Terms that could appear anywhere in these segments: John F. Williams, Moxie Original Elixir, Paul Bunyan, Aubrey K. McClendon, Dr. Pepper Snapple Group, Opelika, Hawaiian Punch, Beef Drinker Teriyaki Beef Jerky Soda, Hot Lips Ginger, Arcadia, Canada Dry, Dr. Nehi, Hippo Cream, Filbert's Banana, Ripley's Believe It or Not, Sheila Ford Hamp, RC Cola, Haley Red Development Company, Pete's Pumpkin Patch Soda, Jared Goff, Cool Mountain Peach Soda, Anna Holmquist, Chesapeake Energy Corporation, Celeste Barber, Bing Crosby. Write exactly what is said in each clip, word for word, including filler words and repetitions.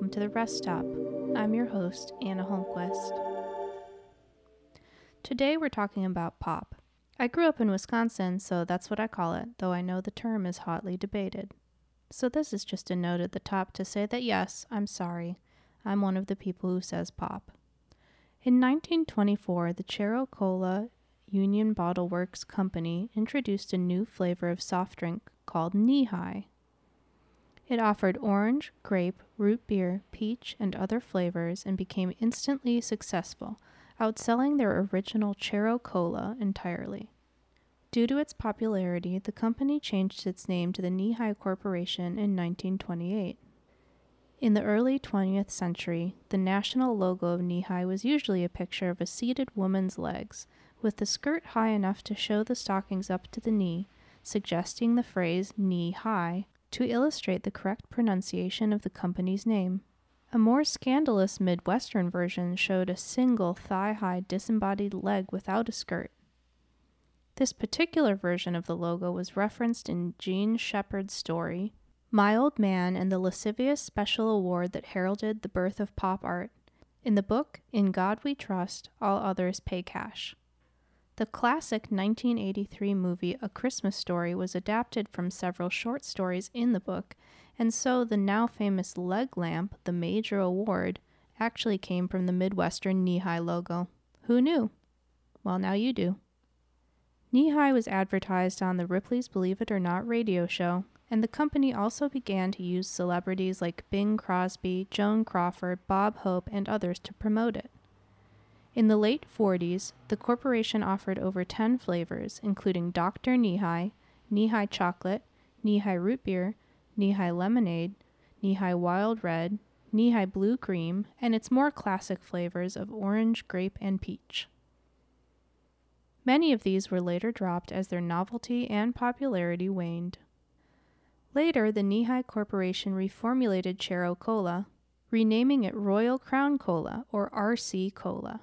welcome to the Rest Stop. I'm your host, Anna Holmquist. Today we're talking about pop. I grew up in Wisconsin, so that's what I call it, though I know the term is hotly debated. So this is just a note at the top to say that yes, I'm sorry, I'm one of the people who says pop. In nineteen twenty-four, the Chero Cola Union Bottle Works Company introduced a new flavor of soft drink called Nehi. It offered orange, grape, root beer, peach, and other flavors and became instantly successful, outselling their original Chero Cola entirely. Due to its popularity, the company changed its name to the Nehi Corporation in nineteen twenty-eight. In the early twentieth century, the national logo of Nehi was usually a picture of a seated woman's legs, with the skirt high enough to show the stockings up to the knee, suggesting the phrase knee high to illustrate the correct pronunciation of the company's name. A more scandalous Midwestern version showed a single thigh-high disembodied leg without a skirt. This particular version of the logo was referenced in Gene Shepard's story, My Old Man and the Lascivious Special Award That Heralded the Birth of Pop Art, in the book In God We Trust, All Others Pay Cash. The classic nineteen eighty-three movie A Christmas Story was adapted from several short stories in the book, and so the now famous leg lamp, the major award, actually came from the Midwestern Nehi logo. Who knew? Well, now you do. Nehi was advertised on the Ripley's Believe It or Not radio show, and the company also began to use celebrities like Bing Crosby, Joan Crawford, Bob Hope, and others to promote it. In the late forties, the corporation offered over ten flavors, including Doctor Nehi, Nehi Chocolate, Nehi Root Beer, Nehi Lemonade, Nehi Wild Red, Nehi Blue Cream, and its more classic flavors of orange, grape, and peach. Many of these were later dropped as their novelty and popularity waned. Later, the Nehi Corporation reformulated Chero Cola, renaming it Royal Crown Cola, or R C Cola.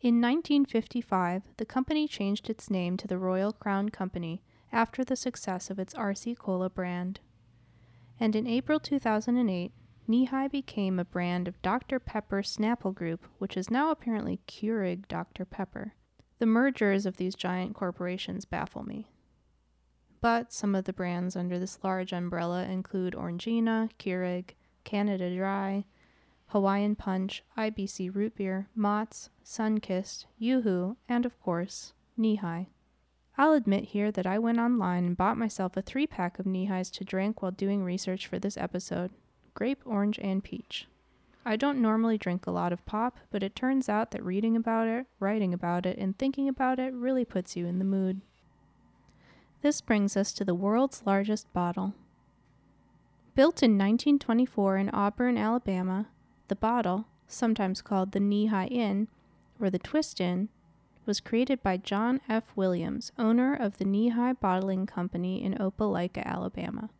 In nineteen fifty-five, the company changed its name to the Royal Crown Company after the success of its R C Cola brand. And in April two thousand eight, Nehi became a brand of Doctor Pepper Snapple Group, which is now apparently Keurig Doctor Pepper. The mergers of these giant corporations baffle me. But some of the brands under this large umbrella include Orangina, Keurig, Canada Dry, Hawaiian Punch, I B C Root Beer, Mott's, Sunkissed, YooHoo, and of course, Nehi. I'll admit here that I went online and bought myself a three-pack of Nehis to drink while doing research for this episode, grape, orange, and peach. I don't normally drink a lot of pop, but it turns out that reading about it, writing about it, and thinking about it really puts you in the mood. This brings us to the world's largest bottle. Built in nineteen twenty-four in Auburn, Alabama, the bottle, sometimes called the Nehi Inn or the Twist Inn, was created by John F. Williams, owner of the Nehi Bottling Company in Opelika, Alabama.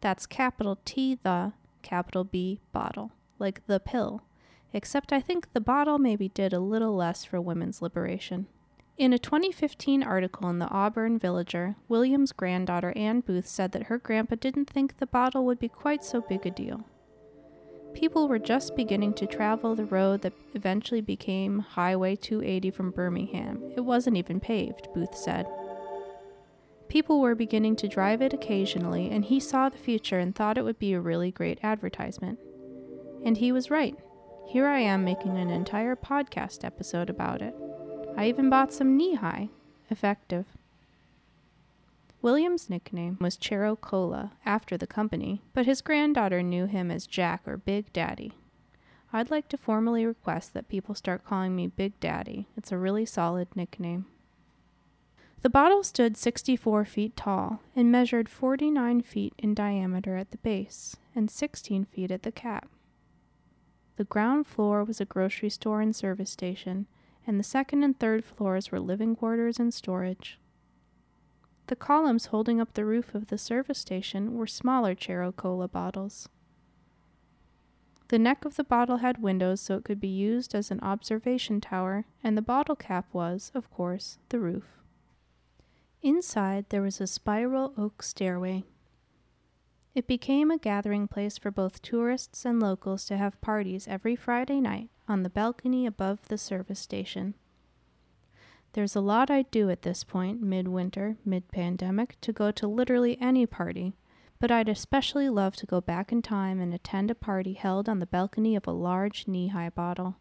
That's capital T the, capital B bottle, like the pill, except I think the bottle maybe did a little less for women's liberation. In a twenty fifteen article in the Auburn Villager, Williams' granddaughter Ann Booth said that her grandpa didn't think the bottle would be quite so big a deal. People were just beginning to travel the road that eventually became Highway two eighty from Birmingham. It wasn't even paved, Booth said. People were beginning to drive it occasionally, and he saw the future and thought it would be a really great advertisement. And he was right. Here I am making an entire podcast episode about it. I even bought some Nehi. Effective. Williams' nickname was Chero Cola, after the company, but his granddaughter knew him as Jack or Big Daddy. I'd like to formally request that people start calling me Big Daddy. It's a really solid nickname. The bottle stood sixty-four feet tall and measured forty-nine feet in diameter at the base and sixteen feet at the cap. The ground floor was a grocery store and service station, and the second and third floors were living quarters and storage. The columns holding up the roof of the service station were smaller Chero Cola bottles. The neck of the bottle had windows so it could be used as an observation tower, and the bottle cap was, of course, the roof. Inside there was a spiral oak stairway. It became a gathering place for both tourists and locals to have parties every Friday night on the balcony above the service station. There's a lot I'd do at this point, midwinter, mid-pandemic, to go to literally any party, but I'd especially love to go back in time and attend a party held on the balcony of a large knee-high bottle.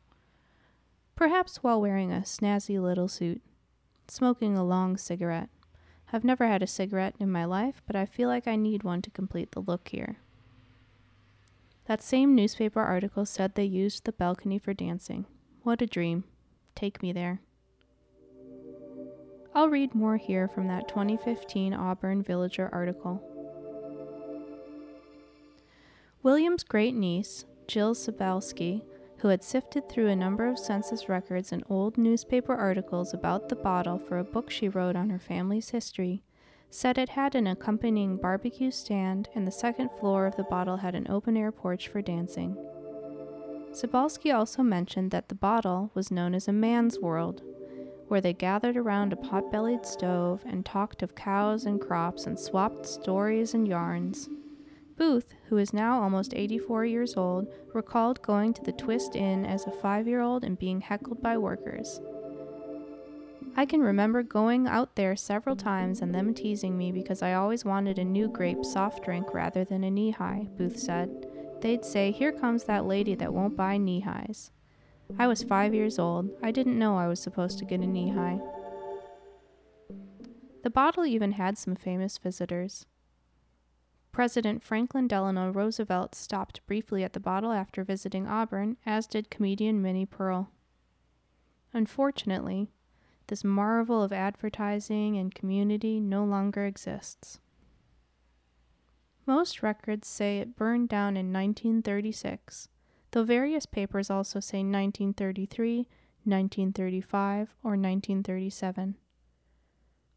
Perhaps while wearing a snazzy little suit, smoking a long cigarette. I've never had a cigarette in my life, but I feel like I need one to complete the look here. That same newspaper article said they used the balcony for dancing. What a dream. Take me there. I'll read more here from that twenty fifteen Auburn Villager article. William's great-niece, Jill Cebalski, who had sifted through a number of census records and old newspaper articles about the bottle for a book she wrote on her family's history, said it had an accompanying barbecue stand and the second floor of the bottle had an open-air porch for dancing. Cebalski also mentioned that the bottle was known as a man's world, where they gathered around a pot-bellied stove and talked of cows and crops and swapped stories and yarns. Booth, who is now almost eighty-four years old, recalled going to the Twist Inn as a five-year-old and being heckled by workers. I can remember going out there several times and them teasing me because I always wanted a new grape soft drink rather than a knee-high, Booth said. They'd say, here comes that lady that won't buy knee-highs. I was five years old. I didn't know I was supposed to get a knee-high. The bottle even had some famous visitors. President Franklin Delano Roosevelt stopped briefly at the bottle after visiting Auburn, as did comedian Minnie Pearl. Unfortunately, this marvel of advertising and community no longer exists. Most records say it burned down in nineteen thirty-six, though various papers also say nineteen thirty-three, nineteen thirty-five, or nineteen thirty-seven.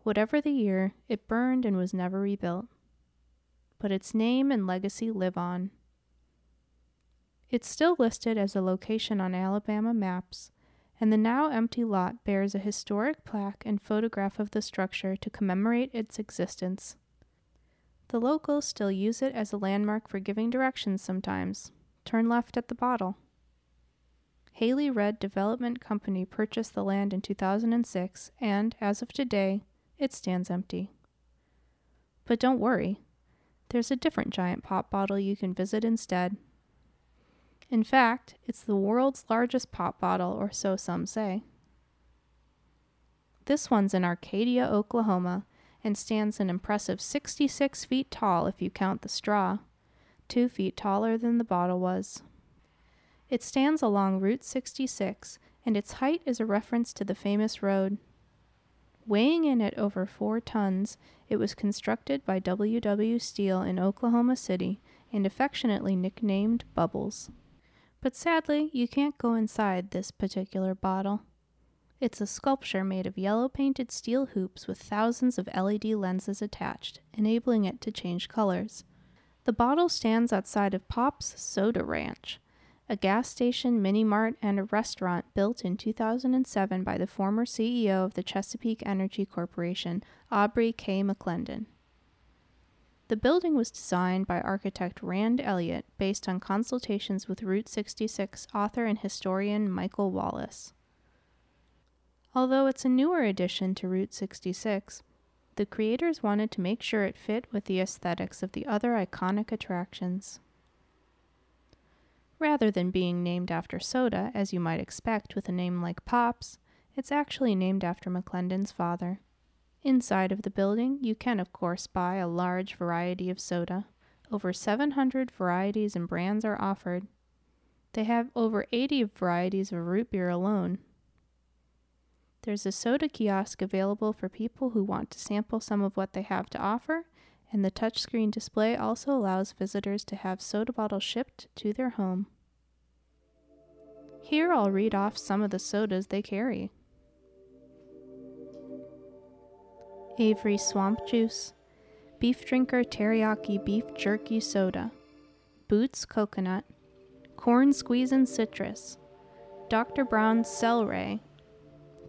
Whatever the year, it burned and was never rebuilt. But its name and legacy live on. It's still listed as a location on Alabama maps, and the now empty lot bears a historic plaque and photograph of the structure to commemorate its existence. The locals still use it as a landmark for giving directions sometimes. Turn left at the bottle. Haley Red Development Company purchased the land in two thousand six, and, as of today, it stands empty. But don't worry. There's a different giant pop bottle you can visit instead. In fact, it's the world's largest pop bottle, or so some say. This one's in Arcadia, Oklahoma, and stands an impressive sixty-six feet tall if you count the straw, two feet taller than the bottle was. It stands along Route sixty-six, and its height is a reference to the famous road. Weighing in at over four tons, it was constructed by W W Steel in Oklahoma City and affectionately nicknamed Bubbles. But sadly, you can't go inside this particular bottle. It's a sculpture made of yellow-painted steel hoops with thousands of L E D lenses attached, enabling it to change colors. The bottle stands outside of Pop's Soda Ranch, a gas station, mini-mart, and a restaurant built in two thousand seven by the former C E O of the Chesapeake Energy Corporation, Aubrey K. McClendon. The building was designed by architect Rand Elliott based on consultations with Route sixty-six author and historian Michael Wallace. Although it's a newer addition to Route sixty-six, the creators wanted to make sure it fit with the aesthetics of the other iconic attractions. Rather than being named after soda, as you might expect with a name like Pops, it's actually named after McClendon's father. Inside of the building, you can of course buy a large variety of soda. Over seven hundred varieties and brands are offered. They have over eighty varieties of root beer alone. There's a soda kiosk available for people who want to sample some of what they have to offer, and the touchscreen display also allows visitors to have soda bottles shipped to their home. Here I'll read off some of the sodas they carry. Avery Swamp Juice, Beef Drinker Teriyaki Beef Jerky Soda, Boots Coconut, Corn Squeezin' Citrus, Doctor Brown's Celery,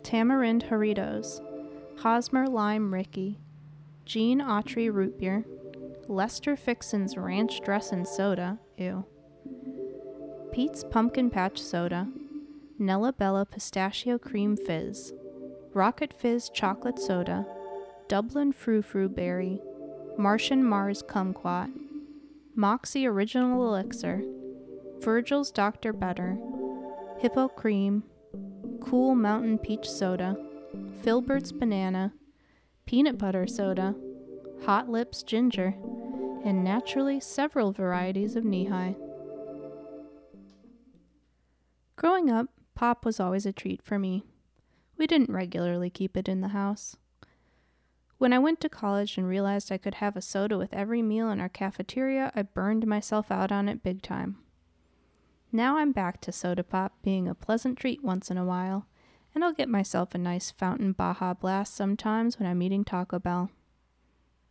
Tamarind Doritos, Hosmer Lime Ricky, Gene Autry Root Beer, Lester Fixin's Ranch Dressin' Soda, ew, Pete's Pumpkin Patch Soda, Nella Bella Pistachio Cream Fizz, Rocket Fizz Chocolate Soda, Dublin Frou Frou Berry, Martian Mars Kumquat, Moxie Original Elixir, Virgil's Doctor Better, Hippo Cream, Cool Mountain Peach Soda, Filbert's Banana, Peanut Butter Soda, Hot Lips Ginger, and naturally several varieties of Nehi. Growing up, pop was always a treat for me. We didn't regularly keep it in the house. When I went to college and realized I could have a soda with every meal in our cafeteria, I burned myself out on it big time. Now I'm back to soda pop being a pleasant treat once in a while, and I'll get myself a nice fountain Baja Blast sometimes when I'm eating Taco Bell.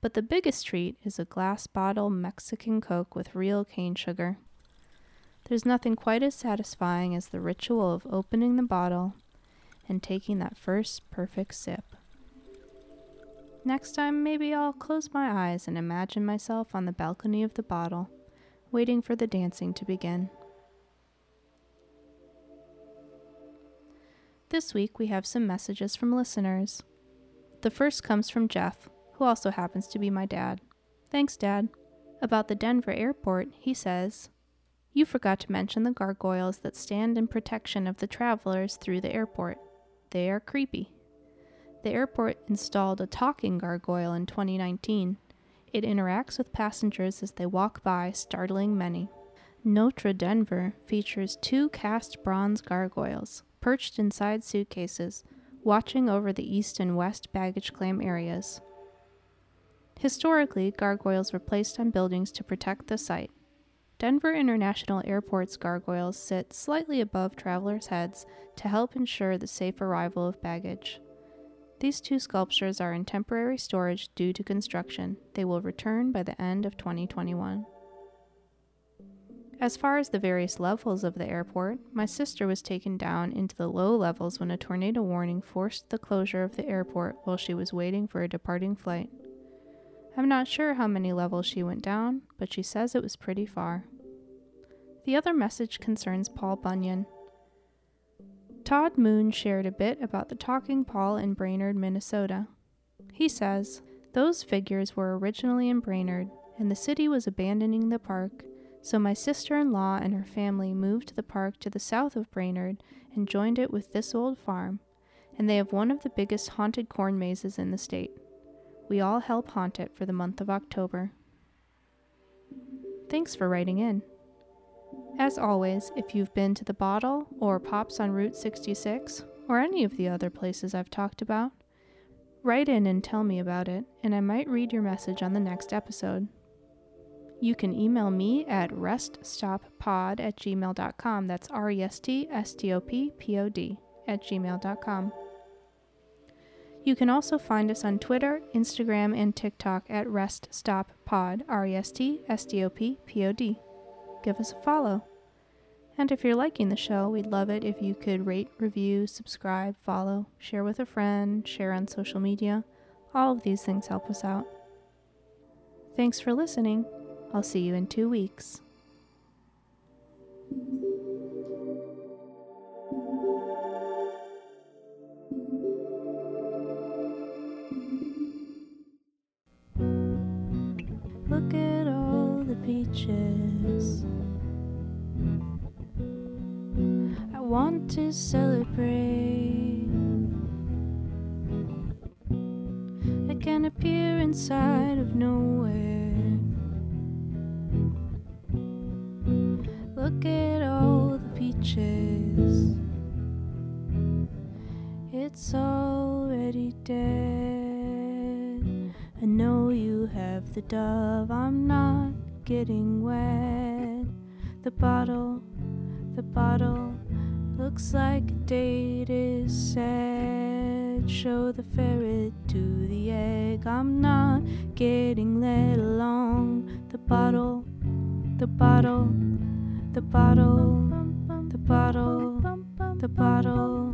But the biggest treat is a glass bottle Mexican Coke with real cane sugar. There's nothing quite as satisfying as the ritual of opening the bottle and taking that first perfect sip. Next time, maybe I'll close my eyes and imagine myself on the balcony of the bottle, waiting for the dancing to begin. This week, we have some messages from listeners. The first comes from Jeff, who also happens to be my dad. Thanks, Dad. About the Denver airport, he says, "You forgot to mention the gargoyles that stand in protection of the travelers through the airport. They are creepy. The airport installed a talking gargoyle in twenty nineteen. It interacts with passengers as they walk by, startling many. Notre Denver features two cast bronze gargoyles, perched inside suitcases, watching over the east and west baggage claim areas. Historically, gargoyles were placed on buildings to protect the site. Denver International Airport's gargoyles sit slightly above travelers' heads to help ensure the safe arrival of baggage. These two sculptures are in temporary storage due to construction. They will return by the end of twenty twenty-one. As far as the various levels of the airport, my sister was taken down into the low levels when a tornado warning forced the closure of the airport while she was waiting for a departing flight. I'm not sure how many levels she went down, but she says it was pretty far. The other message concerns Paul Bunyan. Todd Moon shared a bit about the Talking Paul in Brainerd, Minnesota. He says, "Those figures were originally in Brainerd, and the city was abandoning the park, so my sister-in-law and her family moved the park to the south of Brainerd and joined it with this old farm, and they have one of the biggest haunted corn mazes in the state. We all help haunt it for the month of October." Thanks for writing in. As always, if you've been to the bottle or Pops on Route sixty-six, or any of the other places I've talked about, write in and tell me about it, and I might read your message on the next episode. You can email me at reststoppod at gmail dot com. That's R E S T S T O P P O D at gmail dot com. You can also find us on Twitter, Instagram, and TikTok at reststoppod, R E S T S T O P P O D. Give us a follow. And if you're liking the show, we'd love it if you could rate, review, subscribe, follow, share with a friend, share on social media. All of these things help us out. Thanks for listening. I'll see you in two weeks. Look at all the peaches. I want to celebrate. I can appear inside of nowhere. Look at all the peaches. It's already dead. I know you have the dove, I'm not getting wet. The bottle, the bottle, looks like a date is set. Show the ferret to the egg, I'm not getting led along. The bottle, the bottle, the bottle, the bottle, the bottle.